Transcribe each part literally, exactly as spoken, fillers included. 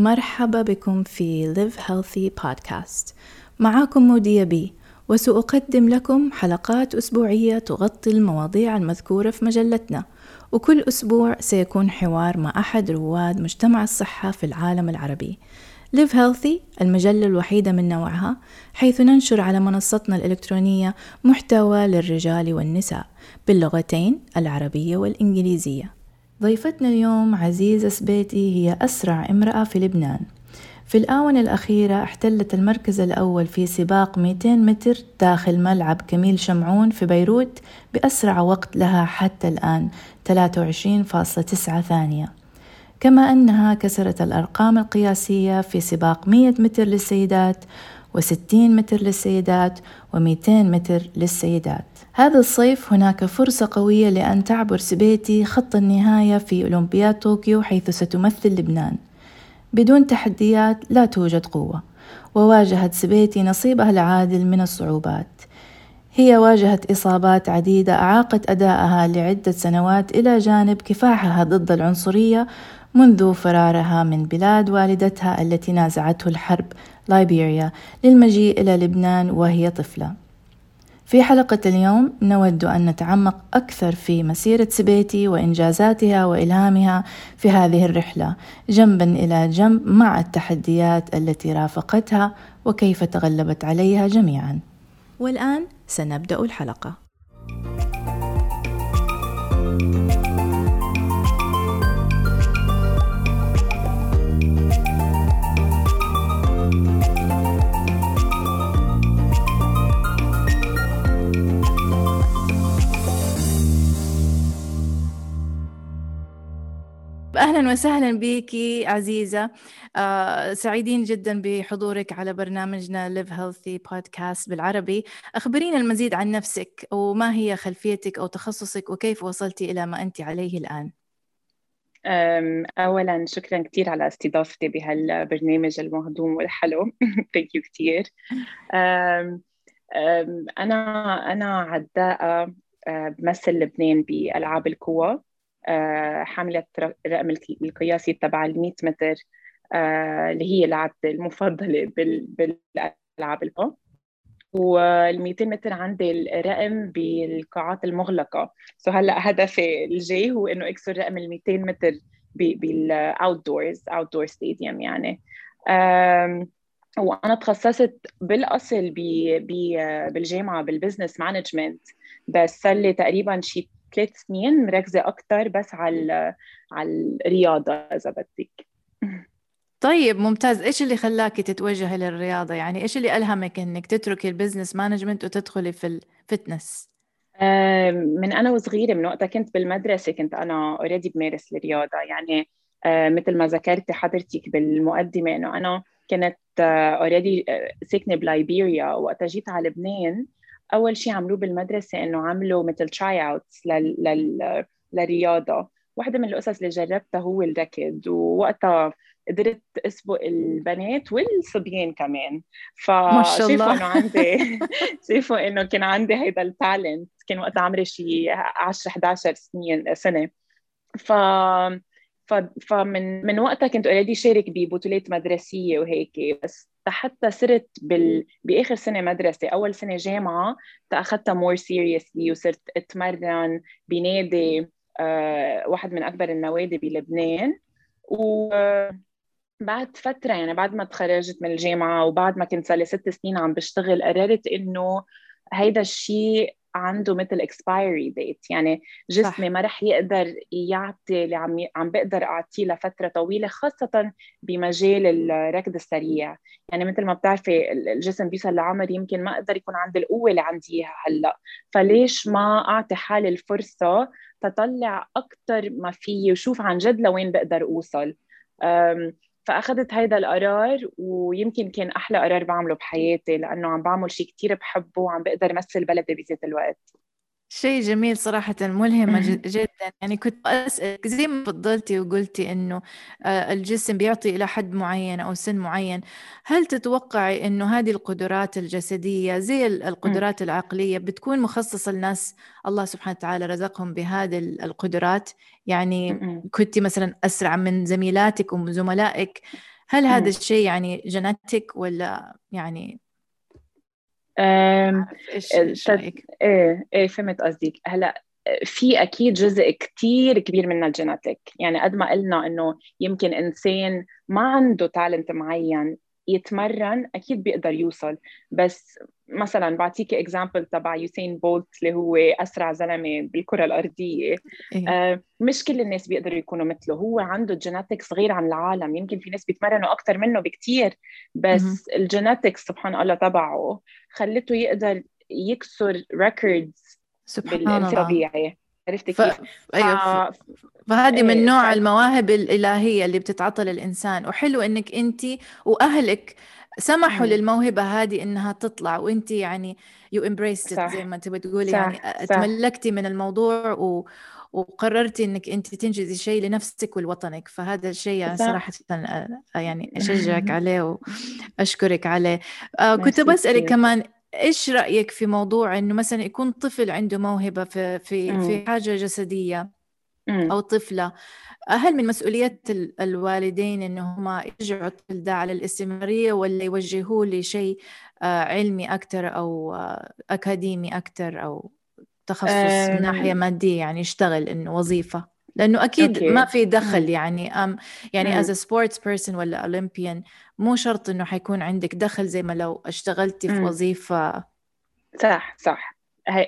مرحبا بكم في Live Healthy Podcast. معاكم مودية بي، وسأقدم لكم حلقات أسبوعية تغطي المواضيع المذكورة في مجلتنا، وكل أسبوع سيكون حوار مع أحد رواد مجتمع الصحة في العالم العربي. Live Healthy المجلة الوحيدة من نوعها، حيث ننشر على منصتنا الإلكترونية محتوى للرجال والنساء باللغتين العربية والإنجليزية. ضيفتنا اليوم عزيزة سبيتي، هي أسرع امرأة في لبنان. في الآونة الأخيرة احتلت المركز الأول في سباق مئتين متر داخل ملعب كميل شمعون في بيروت بأسرع وقت لها حتى الآن ثلاثة وعشرين فاصلة تسعة ثانية، كما أنها كسرت الأرقام القياسية في سباق مئة متر للسيدات وستين متر للسيدات ومئتين متر للسيدات. هذا الصيف هناك فرصة قوية لأن تعبر سبيتي خط النهاية في أولمبياد طوكيو، حيث ستمثل لبنان. بدون تحديات لا توجد قوة، وواجهت سبيتي نصيبها العادل من الصعوبات. هي واجهت إصابات عديدة أعاقت أدائها لعدة سنوات، إلى جانب كفاحها ضد العنصرية منذ فرارها من بلاد والدتها التي نازعته الحرب لايبيريا للمجيء إلى لبنان وهي طفلة. في حلقة اليوم نود أن نتعمق أكثر في مسيرة سبيتي وإنجازاتها وإلهامها في هذه الرحلة، جنبا إلى جنب مع التحديات التي رافقتها وكيف تغلبت عليها جميعا. والآن سنبدأ الحلقة. أهلا وسهلا بيكي عزيزة، آه سعيدين جدا بحضورك على برنامجنا Live Healthy Podcast بالعربي. أخبرينا المزيد عن نفسك، وما هي خلفيتك أو تخصصك، وكيف وصلتي إلى ما أنت عليه الآن؟ أولا شكرا كتير على استضافتي بهالبرنامج المهضوم والحلو. Thank you كتير. أم أم أنا أنا عداءة بمثل لبنان بألعاب القوى، حاملة الرقم القياسي تبع المئة متر اللي هي لعبتي المفضلة بالألعاب القوى، والمئتين متر عندي الرقم بالقاعات المغلقة. سو هلا هدفي الجاي هو إنه أكسر رقم المئتين متر بالأوتدورز أوتدور ستاديوم يعني. وأنا تخصصت بالأصل بالجامعة بالبزنس مانجمنت، بس صار لي تقريبا شي ثلاث سنين مركزة أكتر بس على على الرياضة إذا بدك. طيب ممتاز. إيش اللي خلاكي تتوجهي للرياضة؟ يعني إيش اللي ألهمك إنك تتركي البزنس مانجمنت وتدخلي في الفتنس؟ آه من أنا وصغيرة، من وقتها كنت بالمدرسة كنت أنا already بمارس الرياضة يعني. آه مثل ما ذكرت حضرتك بالمقدمة إنه أنا كنت آه already ساكنة بلايبيريا، وقتها جيت على لبنان أول شيء عملوه بالمدرسة إنه عملوا مثل تراي أوتس لل لل للرياضة. واحدة من القصص اللي جربتها هو الركض، ووقتها قدرت أسبق البنات والصبيان كمان. فشوفوا إنه عندي شوفوا إنه كان عندي هيدا التالنت. كان وقتها عمري شيء عشر حداشر سنين سنة. ف فمن من وقتها كنت أريد شارك ببطولات مدرسية وهيك، بس حتى صرت بال... بآخر سنة مدرسة أول سنة جامعة تأخذتها more seriously، وصرت أتمرن بنادي آه... واحد من أكبر النوادي بلبنان. وبعد فترة يعني بعد ما تخرجت من الجامعة وبعد ما كنت صار ست سنين عم بشتغل، قررت إنه هيدا الشيء عنده مثل expiry date يعني جسمي صح. ما رح يقدر يعطي اللي عم, ي... عم بقدر أعطيه لفترة طويلة، خاصة بمجال الركض السريع. يعني مثل ما بتعرفي الجسم بيصل لعمر يمكن ما أقدر يكون عندي القوة اللي عندي هلأ، فليش ما أعطي حالي الفرصة تطلع أكتر ما فيه وشوف عن جد لوين بقدر أوصل. أم... فأخذت هيدا القرار، ويمكن كان أحلى قرار بعمله بحياتي، لأنه عم بعمل شيء كتير بحبه وعم بقدر أمثل بلدي بذات الوقت. شيء جميل صراحة، ملهمة جدا. يعني كنت أسألك زي ما فضلتي وقلتي إنه الجسم بيعطي إلى حد معين أو سن معين، هل تتوقعي إنه هذه القدرات الجسدية زي القدرات العقلية بتكون مخصصة للناس الله سبحانه وتعالى رزقهم بهذه القدرات؟ يعني كنتي مثلا أسرع من زميلاتك وزملائك، هل هذا الشيء يعني جيناتيك ولا يعني إيش رأيك؟ إيه إيه فهمت قصدك. هلا في أكيد جزء كتير كبير من الجيناتيك، يعني قد ما قلنا إنه يمكن إنسان ما عنده تالنت معين يتمرن أكيد بيقدر يوصل، بس مثلا بعطيك إكزامبل تبع يوسين بولت اللي هو أسرع زلمة بالكرة الأرضية. إيه. آه مش كل الناس بيقدروا يكونوا مثله، هو عنده الجيناتيك صغير عن العالم، يمكن في ناس بيتمرنوا أكتر منه بكتير، بس م-م. الجيناتيك سبحان الله تبعه خلته يقدر يكسر ريكوردز بالطبيعي. عرفتي ف... كيف؟ أيوة. ف... فهذه من نوع المواهب الإلهية اللي بتتعطى للإنسان، وحلو إنك أنت وأهلك سمحوا مم. للموهبة هذه إنها تطلع، وإنتي يعني you embraced it زي ما أنت بتقولي، يعني تملكتي من الموضوع و... وقررتي إنك أنتي تنجزي شيء لنفسك ولوطنك، فهذا الشيء يعني صراحة يعني أشجعك عليه وأشكرك عليه. آه كنت بسألك كمان إيش رأيك في موضوع إنه مثلا يكون طفل عنده موهبة في في, في حاجة جسدية أو طفلة، هل من مسؤولية الوالدين إنهم يشجعوا الطفل ده على الاستمرارية ولا يوجهوه لشيء علمي أكتر أو أكاديمي أكتر أو تخصص أم. من ناحية مادية، يعني يشتغل إنه وظيفة، لأنه أكيد أوكي. ما في دخل يعني أم يعني as a sports person ولا Olympian مو شرط إنه حيكون عندك دخل زي ما لو اشتغلتي في أم. وظيفة. صح صح،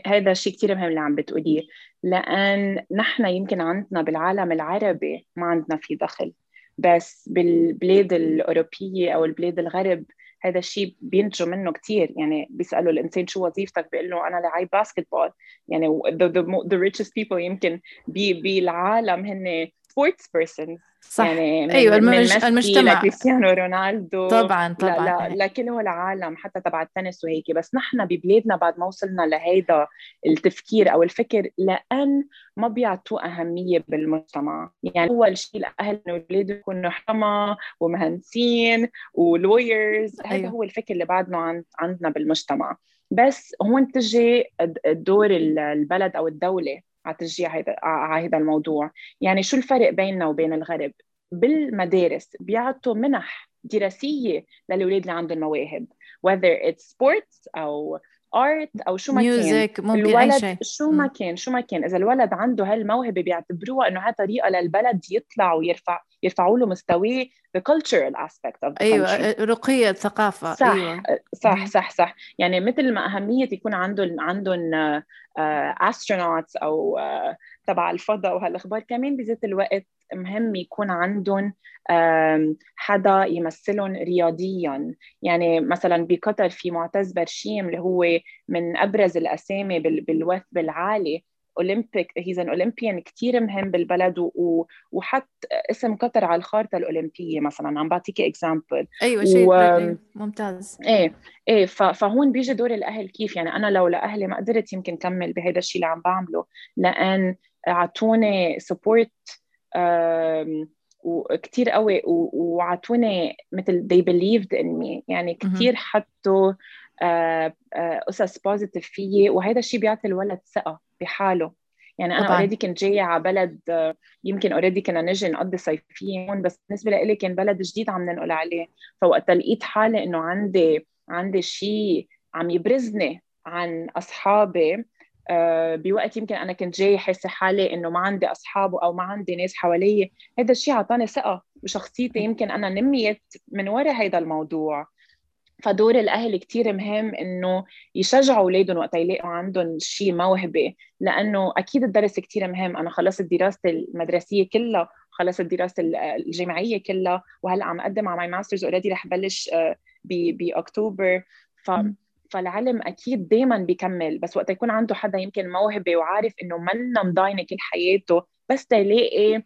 هذا شيء كتير مهم اللي عم بتقوليه، لأن نحن يمكن عندنا بالعالم العربي ما عندنا في دخل، بس بالبلاد الأوروبية أو البلاد الغرب هذا الشيء بينتجوا منه كتير، يعني بيسألوا الإنسان شو وظيفتك بيقول له أنا لاعب باسكتبول، يعني the, the, the richest people يمكن بالعالم هن sports persons. صح. يعني أيوة المج... المجتمع كريستيانو رونالدو طبعا طبعا ل... ل... لكن هو العالم حتى تبع التنس وهيك، بس نحن ببلادنا بعد ما وصلنا لهيدا التفكير أو الفكر لأن ما بيعطوا أهمية بالمجتمع، يعني أول شيء الأهل إنه أولاده يكونوا حما ومهندسين ولويرز، هذا أيوة. هو الفكر اللي بعدنا عند... عندنا بالمجتمع، بس هون تجي دور البلد أو الدولة عتجي على هذا الموضوع. يعني شو الفرق بيننا وبين الغرب؟ بالمدارس بيعطوا منح دراسية للأولاد اللي عندهم مواهب whether it's sports أو art أو شو ما music كان الولد شو ما كان شو ما كان إذا الولد عنده هالموهبة بيعتبروها إنه هاي طريقة للبلد يطلع ويرفع يرفعوا له مستوى the cultural aspect of the أيوة country. رقية ثقافة. صح. أيوة. صح صح صح يعني مثل ما أهمية يكون عندهم عندهم astronauts أو تبع الفضاء وهالأخبار، كمان بذات الوقت مهم يكون عندهم حدا يمثلهم رياضياً، يعني مثلاً بقطر في معتز برشيم اللي هو من أبرز الأسامي بالوثب العالي أولمبيك هيز أن أولمبيان كتير مهم بالبلد، و... وحط اسم قطر على الخارطة الأولمبية مثلاً، عم بعطيك إكزامبل. أيوة شيء و... ممتاز. إيه إيه ف... فهون بيجي دور الأهل كيف، يعني أنا لو لأهلي ما قدرت يمكن كمل بهذا الشيء اللي عم بعمله لأن عطوني support وكتير قوي وعطوني مثل they believed in me، يعني كتير حطوا أسس positive فيه، وهذا الشيء بيعطي الولد ثقة بحاله. يعني أنا أوريدي كنت جاية على بلد يمكن أوريدي كنا نجي نقضي صيفية هون، بس بالنسبة لإلي كان بلد جديد عم ننقل عليه، فوقت لقيت حالي إنه عندي عندي شيء عم يبرزني عن أصحابي بوقت يمكن أنا كنت جاي حاسة حالي إنه ما عندي أصحاب أو ما عندي ناس حواليه، هذا الشيء عطاني ثقة بشخصيتي، يمكن أنا نميت من وراء هذا الموضوع. فدور الأهل كتير مهم إنه يشجعوا أولادهم وقت يلاقوا عندهم شيء موهبة، لأنه أكيد الدرس كتير مهم. أنا خلصت دراستي المدرسية كلها، خلصت دراستي الجامعية كلها، وهلأ عم أقدم على ماي ماسترز أوريدي رح بلش بأكتوبر، ف فالعلم أكيد دايماً بيكمل، بس وقت يكون عنده حدا يمكن موهبة وعارف إنه منا مضاينة كل حياته، بس تلاقي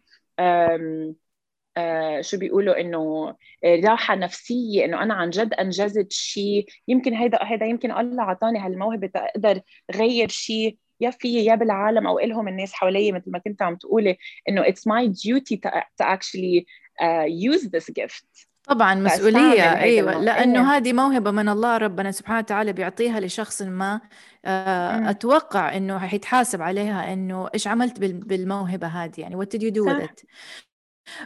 شو بيقولوا إنه راحة نفسية إنه أنا عن جد أنجزت شيء، يمكن هيدا هيدا يمكن الله عطاني هالموهبة تقدر غير شيء يا في يا بالعالم أو إلهم الناس حوالي، مثل ما كنت عم تقولي إنه it's my duty to, to actually uh, use this gift. طبعاً مسؤولية. أيوة لأنه إيه. هذه موهبة من الله ربنا سبحانه وتعالى بيعطيها لشخص ما، أتوقع إنه حيتحاسب عليها إنه إيش عملت بالموهبة هذه، يعني what did you do with it.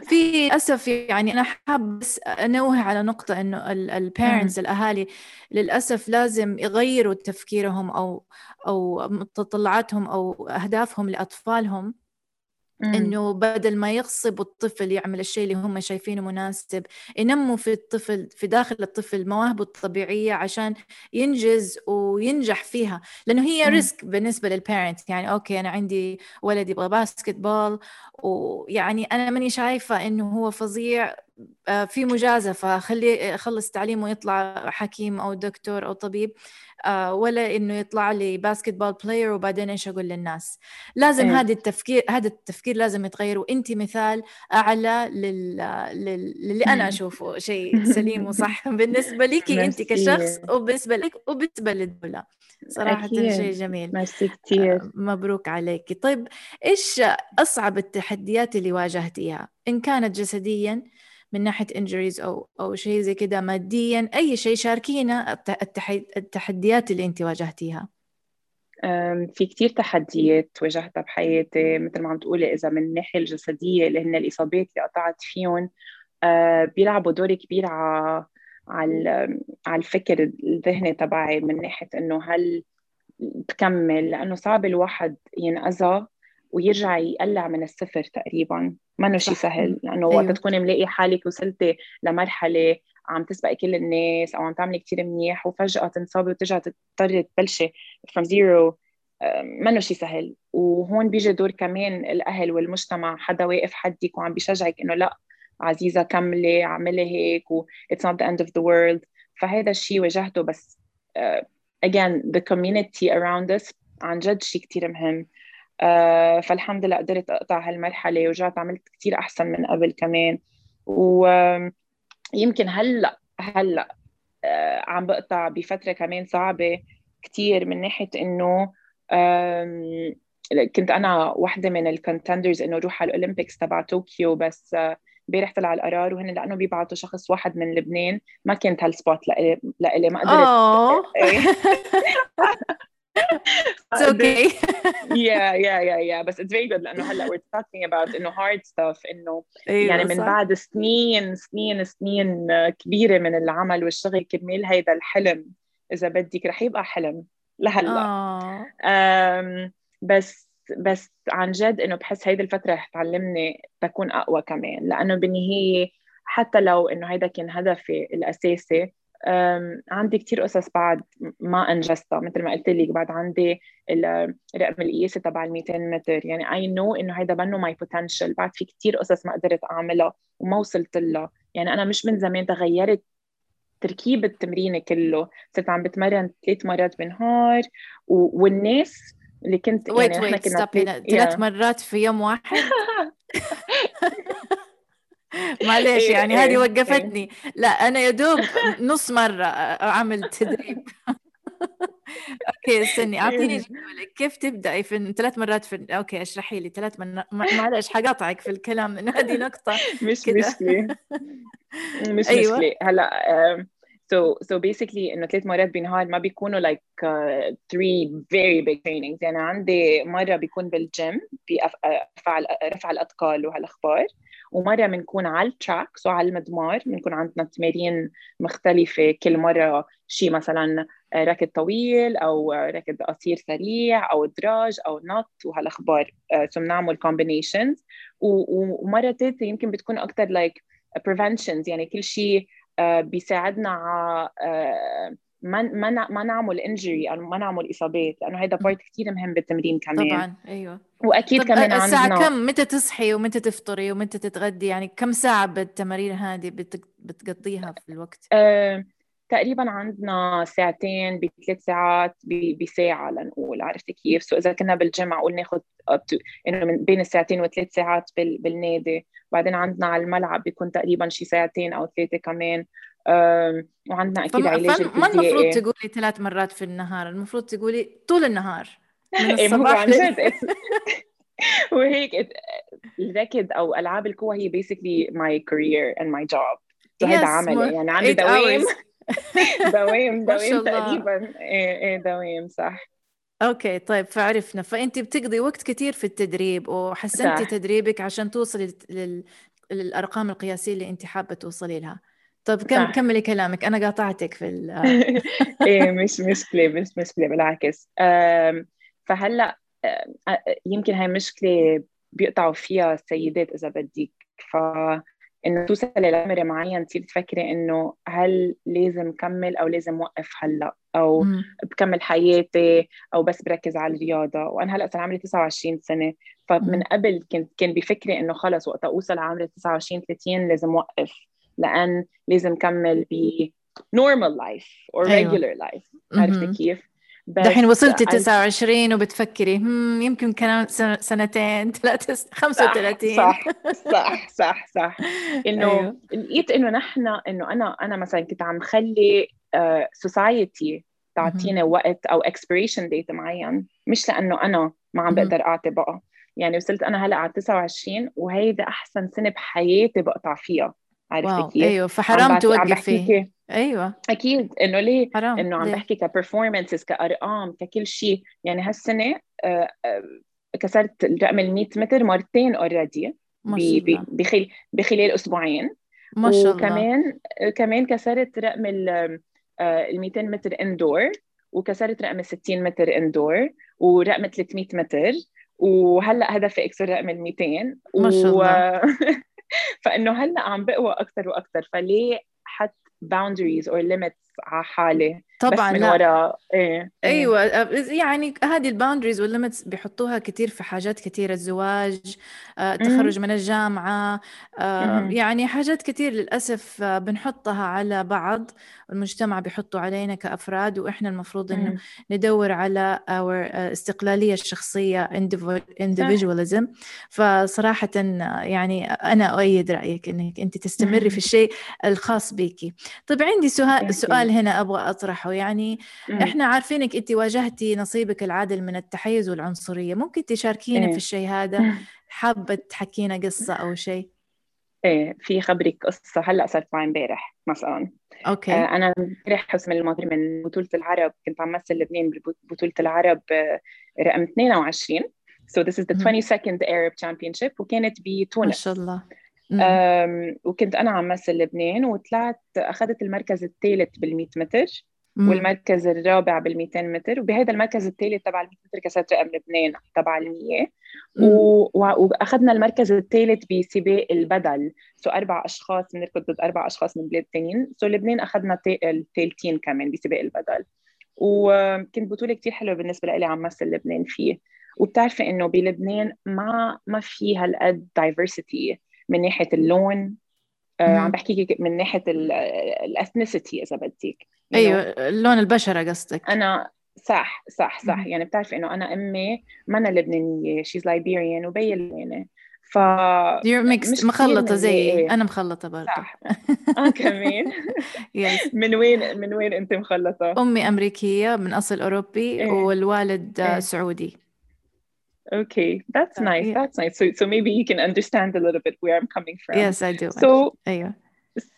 في أسف يعني أنا حاب أنوه على نقطة إنه البارنتس الأهالي للأسف لازم يغيروا تفكيرهم أو أو متطلعاتهم أو أهدافهم لأطفالهم. إنه بدل ما يغصبوا الطفل يعمل الشيء اللي هم شايفينه مناسب ينموا في الطفل في داخل الطفل مواهبه الطبيعية عشان ينجز وينجح فيها لأنه هي ريسك بالنسبة للبارنت. يعني أوكي أنا عندي ولد يبغى باسكتبول ويعني أنا ماني شايفة إنه هو فظيع في مجازفة خلي خلص تعليمه يطلع حكيم أو دكتور أو طبيب ولا إنه يطلع لي باسكتبول بلاير وبعدين إيش أقول للناس. لازم إيه. هذا التفكير هذا التفكير لازم يتغير وإنتي مثال أعلى لل... لل... للي أنا أشوفه شيء سليم وصح بالنسبة ليكي أنت كشخص وبالنسبة لك وبالنسبة للدولة. صراحة شيء جميل ميرسي كتير مبروك عليكي. طيب إيش أصعب التحديات اللي واجهتيها إن كانت جسدياً من ناحية injuries أو أو شيء زي كده مادياً أي شيء شاركينا التحديات اللي أنت واجهتيها؟ في كتير تحديات واجهتها بحياتي مثل ما عم تقولي إذا من الناحية الجسدية اللي هن الإصابات اللي قطعت فيهم بيلعبوا دور كبير على على الفكر الذهني تبعي من ناحية إنه هل تكمل لأنه صعب الواحد ينأذى ويرجع يقلع من الصفر تقريباً ما إنه شيء سهل لأنه أيوه. وقت تكون ملاقي حالك وصلتي لمرحلة عم تسبق كل الناس أو عم تعملي كتير منيح وفجأة تنصابي وترجع تضطري تبلشي from zero ما إنه شيء سهل. وهون بيجي دور كمان الأهل والمجتمع حدا واقف حدك وعم بيشجعك إنه لأ عزيزة كملي عملي هيك و it's not the end of the world. فهذا الشيء واجهته بس uh, again the community around us عن جد شيء كتير مهم. Uh, فالحمد لله قدرت أقطع هالمرحلة ورجعت عملت كتير أحسن من قبل كمان. ويمكن هلأ هلأ uh, عم بقطع بفترة كمان صعبة كتير من ناحية إنه uh, كنت أنا واحدة من الكونتندرز إنه روح على الأولمبيكس تبع طوكيو بس uh, بيرحت على القرار وهن لأنه بيبعتوا شخص واحد من لبنان ما كنت هالسبوت لإلي لإلي ما قدرت It's okay. yeah, yeah, yeah, yeah. But it's very good لأنه هلا we're talking about إنه hard stuff إنه يعني من بعد سنين سنين سنين كبيرة من العمل والشغل كمل هيدا الحلم إذا بدك رح يبقى حلم لهلا. أمم بس بس عن جد إنه بحس هيدا الفترة تعلمني تكون أقوى كمان لأنه بالنهاية حتى لو إنه هيدا كان هدفي الأساسي عندي كتير قصص بعد ما أنجزتها مثل ما قلت لك بعد عندي رقم القياسي تبع المئتين متر يعني I know إنه هيدا بنو my potential بعد في كتير قصص ما قدرت أعملها وما وصلت لها. يعني أنا مش من زمان تغيرت تركيب التمرين كله صرت عم بتمرن ثلاث مرات بالنهار و... والناس اللي كنت wait, يعني wait, كنا ثلاث yeah. مرات في يوم واحد معلش يعني هذه وقفتني لا أنا يدوب نص مرة أعمل تدريب. أوكي استني أعطيني جدولك كيف تبدأي في ثلاث مرات في أوكي اشرحي لي ثلاث مرات معلش حقاطعك في الكلام لأن هذه نقطة مش كدا. مشكلة مش أيوة. مشكلة هلا so so basically إنه ثلاث مرات بنهار ما بيكونوا like uh, three very big trainings. يعني عندي مرة بيكون بالجيم بفعل رفع الأثقال وهالأخبار ومرة منكون على التراكس وعلى المدمار منكون عندنا تمارين مختلفة كل مرة شي مثلا ركض طويل أو ركض قصير سريع أو دراج أو نط وهالأخبار so بنعمل combinations. ومرة تالتة يمكن بتكون أكتر like preventions يعني كل شي بيساعدنا على ما ما نعمل injury أو ما نعمل إصابات لأنه هيدا بارت كتير مهم بالتمرين كمان طبعاً أيوة وأكيد كمان عندنا الساعة كم متى تصحي ومتى تفطري ومتى تتغدي يعني كم ساعة بالتمارين هذه بت... بتقضيها في الوقت؟ أه... تقريباً عندنا ساعتين بثلاث ساعات ب... بساعة لنقول عرفت كيف سو إذا كنا بالجيم أقول ناخد to... إنه من بين الساعتين وثلاث ساعات بال... بالنادي بعدين عندنا على الملعب بيكون تقريباً شي ساعتين أو ثلاثة كمان أم وعندنا أكيد علاج ما المفروض تقولي ثلاث مرات في النهار المفروض تقولي طول النهار من الصباح وهيك الركض أو ألعاب القوة هي basically my career and my job so هذا عملي يعني عندي دوام دوام دوام تقريبا دوام صح. أوكي طيب فعرفنا فأنت بتقضي وقت كتير في التدريب وحسنتي تدريبك عشان توصلي لل الأرقام القياسية اللي أنت حابة توصلي لها. طب كم صح. كملي كلامك، أنا قاطعتك في ال إيه مش مشكلة مش مشكلة بالعكس. فهلأ يمكن هاي مشكلة بيقطعوا فيها السيدات إذا بديك، فإنه توصل للعمر معين تصير تفكري إنه هل لازم كمل أو لازم وقف هلأ، أو م. بكمل حياتي أو بس بركز على الرياضة. وأنا هلأ صار عمري تسعة وعشرين سنة، فمن قبل كنت كان بفكري إنه خلص وقت أوصل عمري تسعة وعشرين ثلاثين لازم وقف، لأن لازم كمل ب normal life or regular life. أيوة. عرفت كيف؟ دحين وصلتي تسعة وعشرين وبتفكري هم يمكن كان سنتين ثلاثة خمسة وثلاثين. صح صح صح صح إنه أيوه. لقيت إنه نحن إنه أنا أنا مثلا كنت عم خلي society تعطيني وقت أو expiration date معين، مش لأنه أنا ما عم بقدر أعطي بقى. يعني وصلت أنا هلأ على تسعة وعشرين وهيدا أحسن سنة بحياتي بقطع فيها. عرفت كيف؟ أيوه، فحرام توقفي. أيوة أكيد إنه ليه حرام. إنه عم بحكي كبرفورمانسز كأرقام ككل شيء. يعني هالسنة آآ آآ كسرت رقم المية متر مرتين already بخلال بخلال أسبوعين، ما شاء الله. وكمان كمان كسرت رقم الميتين متر إندور، وكسرت رقم الستين متر إندور، ورقم ثلاثمية متر، وهلأ هدفي أكسر رقم الميتين، ما شاء الله. فإنه هلأ عم بقوى أكتر وأكتر. فليه حتى boundaries or limits على حالي طبعاً؟ بس من وراء إيه. أيوة يعني هذه الباوندريز والليمتس بيحطوها كتير في حاجات كتير، الزواج، التخرج من الجامعة، يعني حاجات كتير للأسف بنحطها على بعض، المجتمع بيحطوا علينا كأفراد، وإحنا المفروض إنه ندور على our استقلالية الشخصية individualism. فصراحة يعني أنا أؤيد رأيك إنك أنت تستمري في الشيء الخاص بيكي. طيب عندي سؤال سؤال هنا أبغى أطرحه. يعني إحنا عارفينك أنت واجهتي نصيبك العادل من التحيز والعنصرية، ممكن تشاركينا إيه. في الشيء هذا، حابة تحكينا قصة أو شيء؟ إيه، في خبرك قصة هلأ صارت معي امبارح مثلا. أوكي. آه أنا امبارح حسم الماضي من بطولة العرب، كنت عم مثل لبنان ببطولة العرب رقم اثنين وعشرين. So this is the twenty-second Arab Championship، وكانت بتونس. ما شاء الله. أم، وكنت أنا عم مثل لبنان، وطلعت أخذت المركز الثالث بالمئة متر مم. والمركز الرابع بالمئتين متر، وبهذا المركز الثالث تبع المئة متر كسرت رقم لبنان تبع المية، و... وأخذنا المركز الثالث بسباق البدل. سو أربع أشخاص بنركض ضد أربع أشخاص من بلاد تانيين، سو لبنان أخذنا الثالثين كمان بسباق البدل. وكنت بطولة كتير حلوة بالنسبة لي عم مثل لبنان فيه. وبتعرفي إنه بلبنان ما ما في هالقد diversity من ناحية اللون. آه عم بحكيك من ناحية الأثنيسيتي إذا بديك. أيوة، لون البشرة قصدك. أنا صح صح صح مم. يعني بتعرف إنه أنا أمي ما أنا لبنانية، she's Liberian وبي لبنانية، ف مخلطة زي أنا مخلطة برضه. صح. أنا كمان. من وين من وين أنت مخلطة؟ أمي أمريكية من أصل أوروبي إيه. والوالد إيه. سعودي. Okay, that's uh, nice. Yeah. That's nice. So, so maybe you can understand a little bit where I'm coming from. Yes, I do. So, yeah.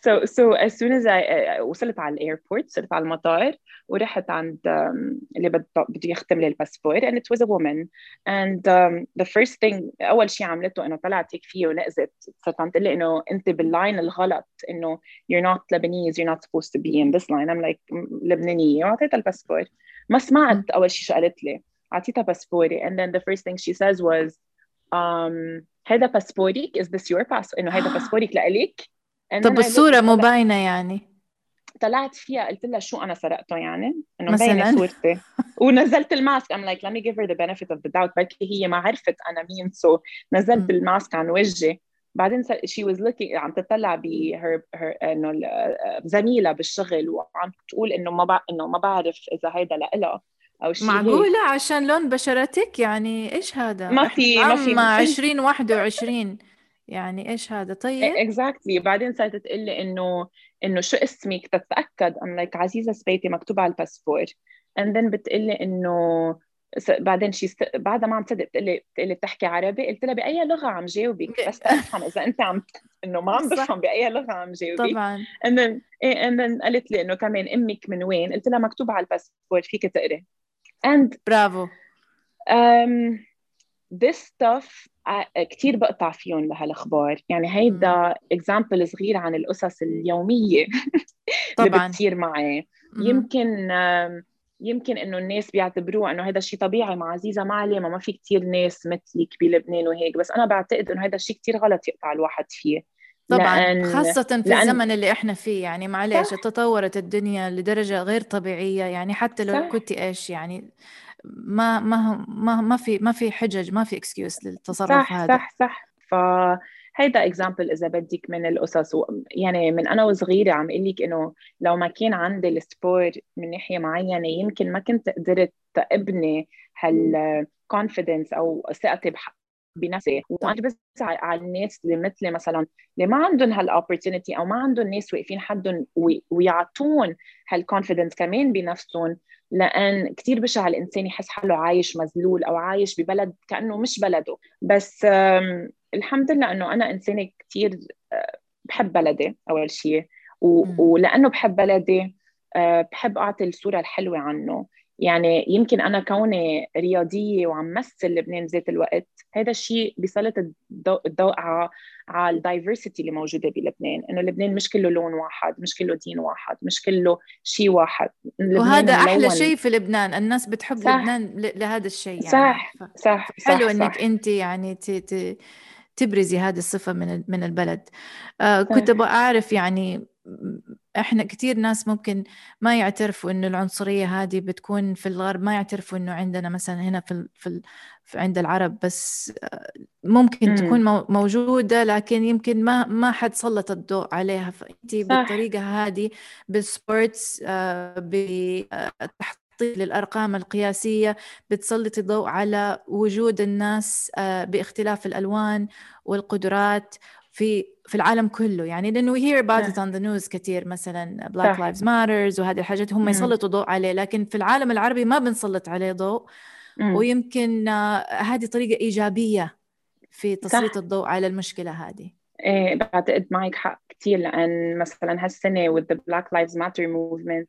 So, so as soon as I uh, وصلت على الأيربورت، وصلت على المطار، ورحت عند um, اللي بد بده يختم لي الباسبور، and it was a woman. And um, the first thing أول شيء عملته إنه طلعت هيك فيه ونقزت، صرت عم تقول لي إنه أنت باللاين الغلط، إنه you're not Lebanese, you're not supposed to be in this line. I'm like لبنانية، وعطيتها الباسبور. ما سمعت أول شيء شو قالت لي. عطيتها باسبوري and then the first thing she says was um هذا باسبوريك is this your passport إنه هذا باسبوريك لأليك. طب الصورة مو باينة يعني؟ طلعت فيها قلت لها شو أنا سرقته يعني إنه باينة صورتي ونزلت الماسك. I'm like let me give her the benefit of the doubt، بلكي هي ما عرفت أنا مين. so نزلت الماسك عن وجهي. بعدين she was looking عم تطلع بهر إنه زميلة بالشغل وعم تقول إنه ما بع إنه ما بعرف إذا هيدا لإلها أو شيء. معقولة عشان لون بشرتك يعني إيش هذا؟ ما في ما في عشرين واحد وعشرين يعني إيش هذا؟ طيب exactly. بعدين صارت تقول لي إنه إنه شو اسمك تتأكد. I'm like عزيزة سبيتي مكتوب على الباسبور. and then بتقول لي إنه بعدين شيء ست... بعد ما عم تصدق بتقلي بتقلي بتحكي عربي. قلت لها بأي لغة عم جاوبك بس تفهم إذا أنت عم إنه ما عم بفهم بأي لغة عم جاوبك طبعاً. and then and then قالت لي إنه كمان أمك من وين؟ قلت لها مكتوب على الباسبور فيك تقري. And bravo. Um, this stuff كتير بقطع فيهم لهالأخبار. يعني هيدا example صغير عن الأسس اليومية اللي بتصير معي. يمكن يمكن إنه الناس بيعتبروه إنه هذا الشيء طبيعي مع عزيزة معلي ما ما في كتير ناس مثلك بلبنان وهيك، بس أنا بعتقد إنه هذا الشيء كتير غلط يقطع الواحد فيه طبعاً، لأن... خاصة في لأن... الزمن اللي إحنا فيه يعني معليش تطورت الدنيا لدرجة غير طبيعية. يعني حتى لو كنت إيش يعني ما ما ما ما في ما في حجج، ما في إكسكيوز للتصرف صح هذا. صح صح صح. فهيدا example إذا بدك من الأسس. و... يعني من أنا وصغيرة عم قلك إنه لو ما كان عندي السبور من ناحية معينة يمكن ما كنت قدرت أبني هال confidence أو ثقتي بحق بنفسي. وأنا بس على الناس اللي مثل مثلاً اللي ما عندهم هالopportunity أو ما عندهم ناس واقفين حدهم ويعطون هالconfidence كمان بنفسهم، لأن كتير بشع الإنسان يحس حاله عايش مذلول أو عايش ببلد كأنه مش بلده. بس الحمد لله أنه أنا إنسانة كتير بحب بلدي أول شيء، ولأنه بحب بلدي بحب أعطي الصورة الحلوة عنه. يعني يمكن أنا كوني رياضية وعم مثل لبنان ذات الوقت، هذا الشيء بيسلط الضوء على الدايفرسيتي اللي موجودة بلبنان، إنه لبنان مش كله لون واحد، مش كله دين واحد، مش كله شيء واحد. وهذا أحلى شيء في لبنان، الناس بتحب صح. لبنان لهذا الشيء يعني. صح صح حلو صح. إنك أنت يعني ت ت تبرزي هذه الصفة من من البلد. آه كنت أبغى أعرف يعني احنا كتير ناس ممكن ما يعترفوا انه العنصرية هذه بتكون في الغرب، ما يعترفوا انه عندنا مثلا هنا في, في, في عند العرب، بس ممكن مم. تكون موجودة لكن يمكن ما ما حد سلط الضوء عليها. فانتي بالطريقة هذه بالسبورتس بتحطيل الارقام القياسية بتسلط الضوء على وجود الناس باختلاف الالوان والقدرات في في العالم كله. يعني لأنه we hear about it on the news كتير مثلا Black Lives Matters وهذه الحاجات هم يسلطوا ضوء عليه، لكن في العالم العربي ما بنسلط عليه ضوء. ويمكن هذه طريقة إيجابية في تسليط الضوء على المشكلة هذه. إيه بعتقد معك حق كتير، لأن مثلا هالسنة with the Black Lives Matter movement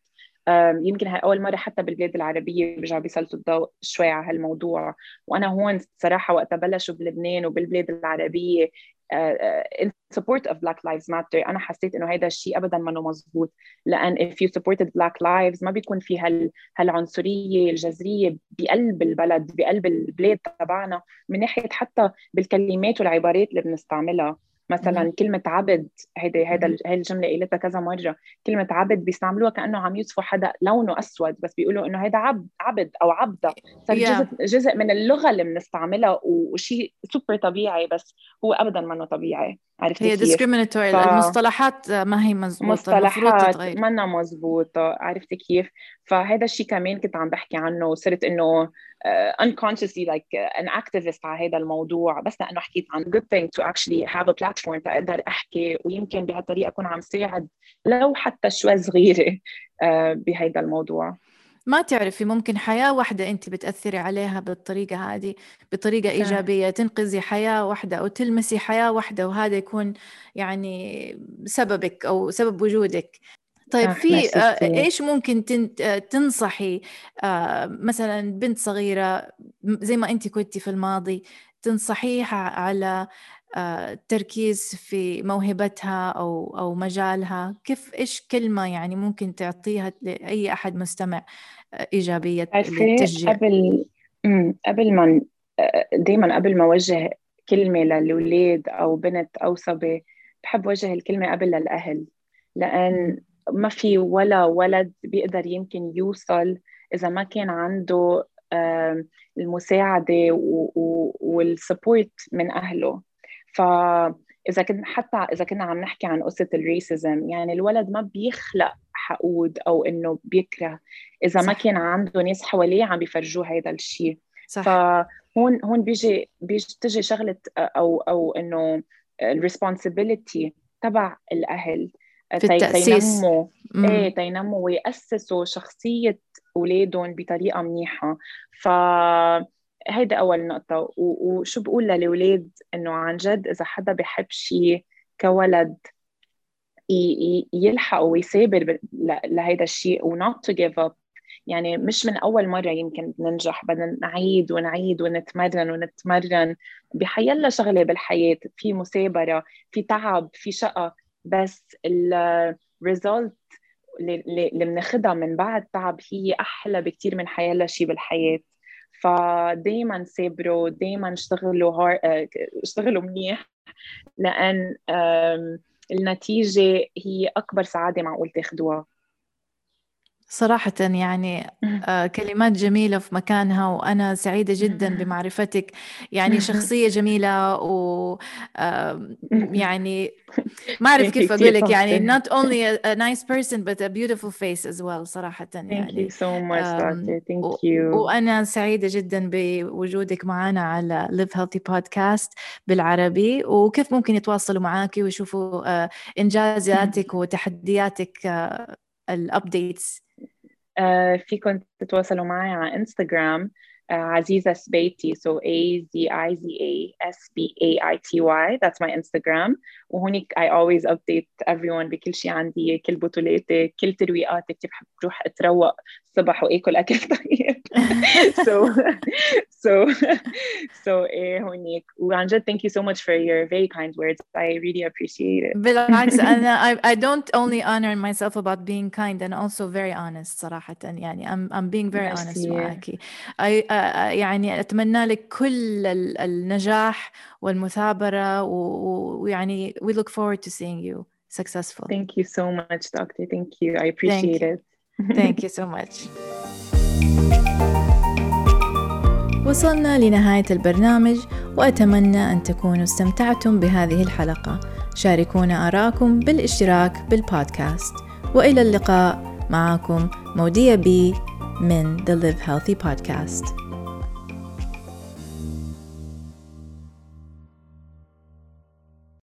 يمكن هالأول مرة حتى بالبلاد العربية برجع بيسلطوا الضوء شوي على هالموضوع. وأنا هون صراحة وقت بلشوا بلبنان وبالبلاد العربية Uh, in support of Black Lives Matter أنا حسيت إنه هيدا الشيء أبداً ما إنه مزبوط، لأن if you supported Black Lives ما بيكون في هال هالعنصرية الجذرية بقلب البلد بقلب البلاد تبعنا، من ناحية حتى بالكلمات والعبارات اللي بنستعملها. مثلاً م- كلمة عبد هيدا هيدا هاي الجملة قلتها كذا مرة، كلمة عبد بيستعملوها كأنه عم يوصفوا حدا لونه أسود، بس بيقولوا إنه هيدا عبد عبد أو عبدة. صار yeah. جزء جزء من اللغة اللي بنستعملها وشيء سوبر طبيعي، بس هو أبداً ما إنه طبيعي. عرفت هي discriminatory ف... المصطلحات ما هي مزبوطة، مصطلحات ما إنها مزبوطة. عرفت كيف؟ فهذا الشيء كمان كنت عم بحكي عنه، وصرت إنه uh, unconsciously like uh, an activist على هذا الموضوع. بس لأنه حكيت عن good thing to actually have a platform فأقدر أحكي، ويمكن بهالطريقة أكون عم ساعد لو حتى شوي صغيرة uh, بهذا الموضوع. ما تعرفي ممكن حياة واحدة أنت بتأثري عليها بالطريقة هذه بطريقة إيجابية، تنقذي حياة واحدة أو تلمسي حياة واحدة، وهذا يكون يعني سببك أو سبب وجودك. طيب في إيش ممكن تنصحي مثلا بنت صغيرة زي ما أنت كنتي في الماضي تنصحيها على التركيز في موهبتها أو أو مجالها؟ كيف إيش كلمة يعني ممكن تعطيها لأي أحد مستمع إيجابية للتشجيع؟ قبل قبل ما دايما قبل ما أوجه كلمة للولاد أو بنت أو صبي بحب أوجه الكلمة قبل للأهل، لأن ما في ولا ولد بيقدر يمكن يوصل إذا ما كان عنده المساعدة والسبورت من أهله. فإذا كنا حتى إذا كنا عم نحكي عن قصة الريسيزم، يعني الولد ما بيخلق حقود أو إنه بيكره إذا صح. ما كان عنده ناس حواليه عم بيفرجوه هذا الشيء. فهون هون بيجي بيجي شغلة أو أو إنه responsibility تبع الأهل في التأسيس. تينمو إيه تينمو ويأسسوا شخصية أولادهم بطريقة منيحة. ف هيدا أول نقطة. وشو بقول للولاد إنه عن جد إذا حدا بحب شيء كولد يلحق ويسابر لهيدا الشيء، و not to give up. يعني مش من أول مرة يمكن ننجح، بدنا نعيد ونعيد ونتمرن ونتمرن. بحيلا شغلة بالحياة، في مثابرة، في تعب، في شقة، بس ال result اللي اللي بناخدها من بعد تعب هي أحلى بكتير من حيلا شيء بالحياة. فدايما سابروا، دايما اشتغلوا هار... اشتغلوا منيح، لأن النتيجة هي أكبر سعادة معقول تاخدوها صراحة. يعني كلمات جميلة في مكانها، وأنا سعيدة جدا بمعرفتك، يعني شخصية جميلة، و يعني ما أعرف كيف أقولك، يعني not only a nice person but a beautiful face as well صراحة. يعني thank you so much doctor. thank you. وأنا سعيدة جدا بوجودك معنا على Live Healthy Podcast بالعربي. وكيف ممكن يتواصلوا معاك ويشوفوا إنجازاتك وتحدياتك الأبديتس؟ Uh, فيكن تتواصلوا معي على إنستغرام uh, عزيزة سبايتي، so A Z I Z A S B A I T Y. that's my Instagram. وهونيك I always update everyone بكل شيء عندي، كل بطولاتي، كل ترويقاتي. كيف بحب روح أتروق الصبح وأكل أكل طيب. so so so إيه هونيك. وعن جد thank you so much for your very kind words. I really appreciate it. بالعكس أنا I I don't only honor myself about being kind and also very honest صراحة. يعني I'm I'm being very honest معك. I uh, يعني أتمنى لك كل النجاح والمثابرة، ويعني we look forward to seeing you successful. Thank you so much, Doctor. Thank you. I appreciate it. Thank you so much. وصلنا لنهاية البرنامج، وأتمنى أن تكونوا استمتعتم بهذه الحلقة. شاركونا آراءكم بالاشتراك بالبودكاست، وإلى اللقاء معكم مودية بي من The Live Healthy Podcast.